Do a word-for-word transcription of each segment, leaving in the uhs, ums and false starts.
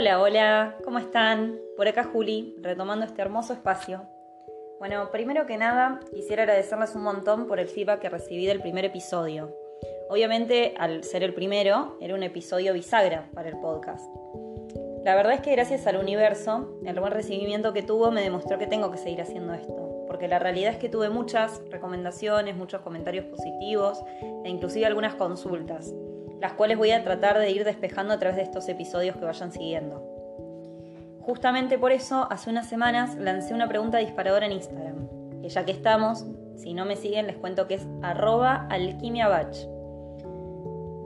Hola, hola, ¿cómo están? Por acá Juli, retomando este hermoso espacio. Bueno, primero que nada, quisiera agradecerles un montón por el feedback que recibí del primer episodio. Obviamente, al ser el primero, era un episodio bisagra para el podcast. La verdad es que gracias al universo, el buen recibimiento que tuvo me demostró que tengo que seguir haciendo esto, porque la realidad es que tuve muchas recomendaciones, muchos comentarios positivos e inclusive algunas consultas, las cuales voy a tratar de ir despejando a través de estos episodios que vayan siguiendo. Justamente por eso, hace unas semanas lancé una pregunta disparadora en Instagram, que ya que estamos, si no me siguen les cuento que es arroba alquimia bach.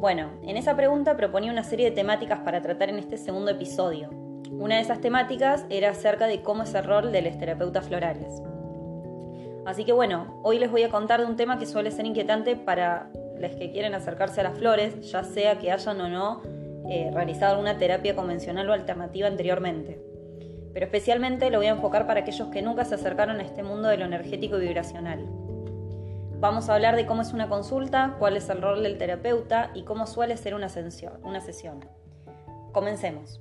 Bueno, en esa pregunta proponía una serie de temáticas para tratar en este segundo episodio. Una de esas temáticas era acerca de cómo es el rol de los terapeutas florales. Así que bueno, hoy les voy a contar de un tema que suele ser inquietante para los que quieren acercarse a las flores, ya sea que hayan o no eh, realizado alguna terapia convencional o alternativa anteriormente. Pero especialmente lo voy a enfocar para aquellos que nunca se acercaron a este mundo de lo energético y vibracional. Vamos a hablar de cómo es una consulta, cuál es el rol del terapeuta y cómo suele ser una sesión. Una sesión. Comencemos.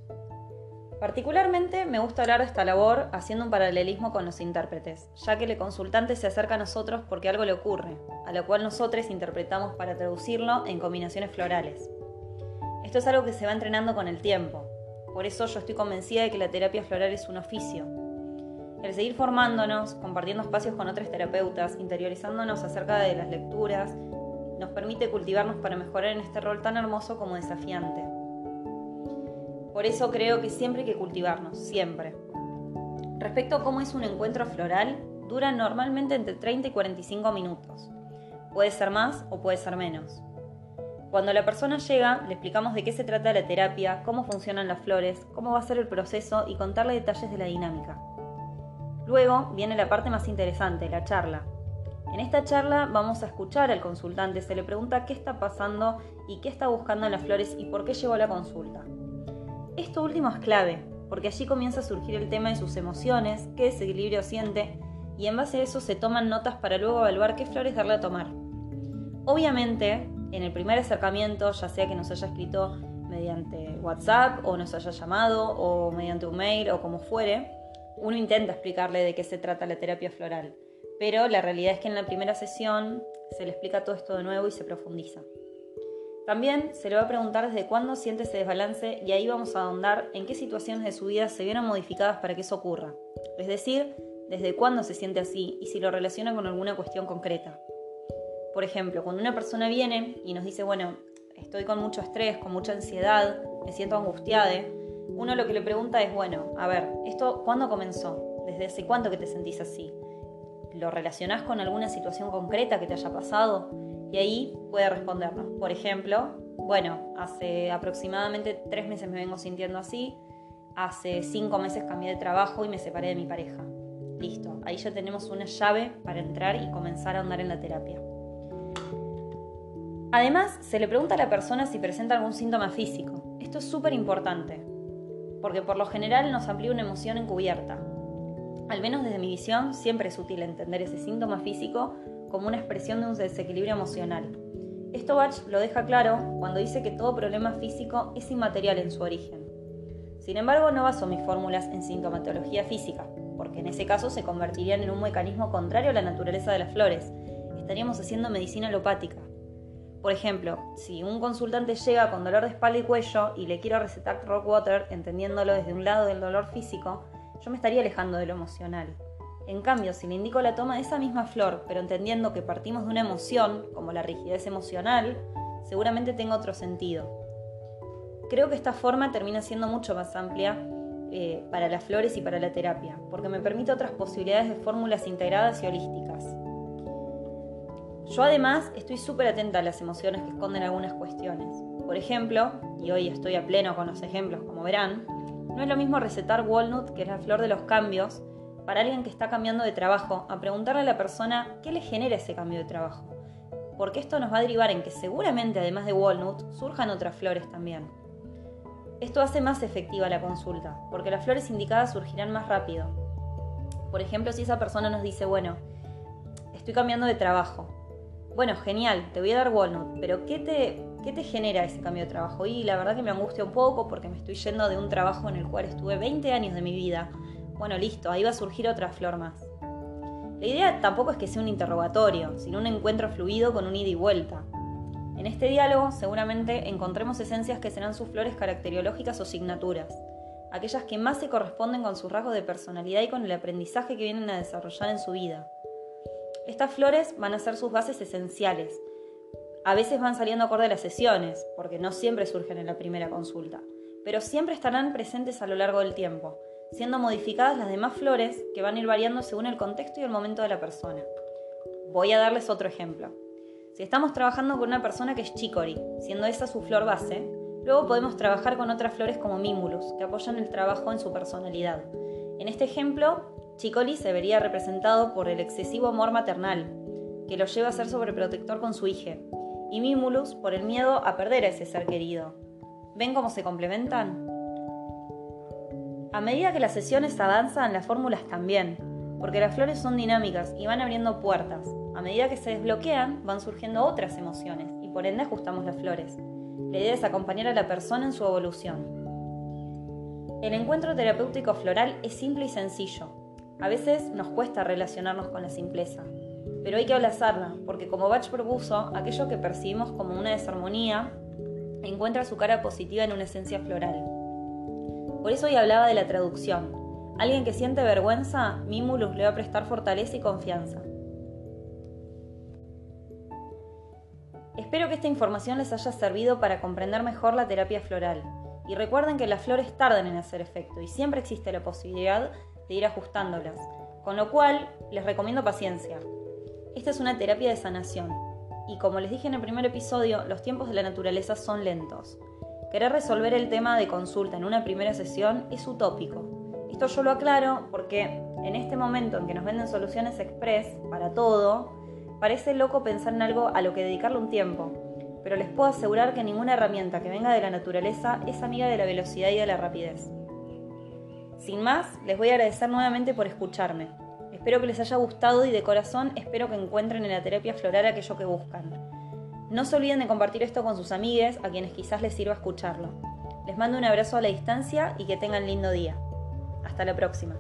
Particularmente me gusta hablar de esta labor haciendo un paralelismo con los intérpretes, ya que el consultante se acerca a nosotros porque algo le ocurre, a lo cual nosotros interpretamos para traducirlo en combinaciones florales. Esto es algo que se va entrenando con el tiempo, por eso yo estoy convencida de que la terapia floral es un oficio. El seguir formándonos, compartiendo espacios con otros terapeutas, interiorizándonos acerca de las lecturas, nos permite cultivarnos para mejorar en este rol tan hermoso como desafiante. Por eso creo que siempre hay que cultivarnos, siempre. Respecto a cómo es un encuentro floral, dura normalmente entre treinta y cuarenta y cinco minutos. Puede ser más o puede ser menos. Cuando la persona llega, le explicamos de qué se trata la terapia, cómo funcionan las flores, cómo va a ser el proceso y contarle detalles de la dinámica. Luego viene la parte más interesante, la charla. En esta charla vamos a escuchar al consultante, se le pregunta qué está pasando y qué está buscando en las flores y por qué llegó a la consulta. Esto último es clave, porque allí comienza a surgir el tema de sus emociones, qué desequilibrio siente, y en base a eso se toman notas para luego evaluar qué flores darle a tomar. Obviamente, en el primer acercamiento, ya sea que nos haya escrito mediante WhatsApp, o nos haya llamado, o mediante un mail, o como fuere, uno intenta explicarle de qué se trata la terapia floral, pero la realidad es que en la primera sesión se le explica todo esto de nuevo y se profundiza. También se le va a preguntar desde cuándo siente ese desbalance y ahí vamos a ahondar en qué situaciones de su vida se vieron modificadas para que eso ocurra. Es decir, desde cuándo se siente así y si lo relaciona con alguna cuestión concreta. Por ejemplo, cuando una persona viene y nos dice, bueno, estoy con mucho estrés, con mucha ansiedad, me siento angustiada, uno lo que le pregunta es, bueno, a ver, ¿esto cuándo comenzó? ¿Desde hace cuánto que te sentís así? ¿Lo relacionás con alguna situación concreta que te haya pasado? Y ahí puede respondernos, por ejemplo, bueno, hace aproximadamente tres meses me vengo sintiendo así, hace cinco meses cambié de trabajo y me separé de mi pareja. Listo, ahí ya tenemos una llave para entrar y comenzar a andar en la terapia. Además, se le pregunta a la persona si presenta algún síntoma físico. Esto es súper importante, porque por lo general nos amplía una emoción encubierta. Al menos desde mi visión, siempre es útil entender ese síntoma físico como una expresión de un desequilibrio emocional. Esto Bach lo deja claro cuando dice que todo problema físico es inmaterial en su origen. Sin embargo, no baso mis fórmulas en sintomatología física, porque en ese caso se convertirían en un mecanismo contrario a la naturaleza de las flores. Estaríamos haciendo medicina alopática. Por ejemplo, si un consultante llega con dolor de espalda y cuello y le quiero recetar Rock Water, entendiéndolo desde un lado del dolor físico, yo me estaría alejando de lo emocional. En cambio, si le indico la toma de esa misma flor, pero entendiendo que partimos de una emoción, como la rigidez emocional, seguramente tenga otro sentido. Creo que esta forma termina siendo mucho más amplia eh, para las flores y para la terapia, porque me permite otras posibilidades de fórmulas integradas y holísticas. Yo además estoy súper atenta a las emociones que esconden algunas cuestiones. Por ejemplo, y hoy estoy a pleno con los ejemplos como verán, no es lo mismo recetar Walnut, que es la flor de los cambios, para alguien que está cambiando de trabajo, a preguntarle a la persona qué le genera ese cambio de trabajo, porque esto nos va a derivar en que seguramente, además de Walnut, surjan otras flores también. Esto hace más efectiva la consulta, porque las flores indicadas surgirán más rápido. Por ejemplo, si esa persona nos dice, bueno, estoy cambiando de trabajo. Bueno, genial, te voy a dar Walnut, pero ¿qué te ¿Qué te genera ese cambio de trabajo? Y la verdad que me angustia un poco porque me estoy yendo de un trabajo en el cual estuve veinte años de mi vida. Bueno, listo, ahí va a surgir otra flor más. La idea tampoco es que sea un interrogatorio, sino un encuentro fluido con un ida y vuelta. En este diálogo seguramente encontremos esencias que serán sus flores caracteriológicas o signaturas, aquellas que más se corresponden con sus rasgos de personalidad y con el aprendizaje que vienen a desarrollar en su vida. Estas flores van a ser sus bases esenciales. A veces van saliendo acorde a las sesiones, porque no siempre surgen en la primera consulta, pero siempre estarán presentes a lo largo del tiempo, siendo modificadas las demás flores que van a ir variando según el contexto y el momento de la persona. Voy a darles otro ejemplo. Si estamos trabajando con una persona que es Chicory, siendo esa su flor base, luego podemos trabajar con otras flores como Mimulus, que apoyan el trabajo en su personalidad. En este ejemplo, Chicory se vería representado por el excesivo amor maternal, que lo lleva a ser sobreprotector con su hija, y Mimulus por el miedo a perder a ese ser querido. ¿Ven cómo se complementan? A medida que las sesiones avanzan, las fórmulas también, porque las flores son dinámicas y van abriendo puertas. A medida que se desbloquean, van surgiendo otras emociones y por ende ajustamos las flores. La idea es acompañar a la persona en su evolución. El encuentro terapéutico floral es simple y sencillo. A veces nos cuesta relacionarnos con la simpleza, pero hay que abrazarla, porque como Bach propuso, aquello que percibimos como una desarmonía encuentra su cara positiva en una esencia floral. Por eso hoy hablaba de la traducción. Alguien que siente vergüenza, Mimulus le va a prestar fortaleza y confianza. Espero que esta información les haya servido para comprender mejor la terapia floral. Y recuerden que las flores tardan en hacer efecto y siempre existe la posibilidad de ir ajustándolas. Con lo cual, les recomiendo paciencia. Esta es una terapia de sanación. Y como les dije en el primer episodio, los tiempos de la naturaleza son lentos. Querer resolver el tema de consulta en una primera sesión es utópico. Esto yo lo aclaro porque en este momento en que nos venden soluciones express para todo, parece loco pensar en algo a lo que dedicarle un tiempo, pero les puedo asegurar que ninguna herramienta que venga de la naturaleza es amiga de la velocidad y de la rapidez. Sin más, les voy a agradecer nuevamente por escucharme. Espero que les haya gustado y de corazón espero que encuentren en la terapia floral aquello que buscan. No se olviden de compartir esto con sus amigues, a quienes quizás les sirva escucharlo. Les mando un abrazo a la distancia y que tengan lindo día. Hasta la próxima.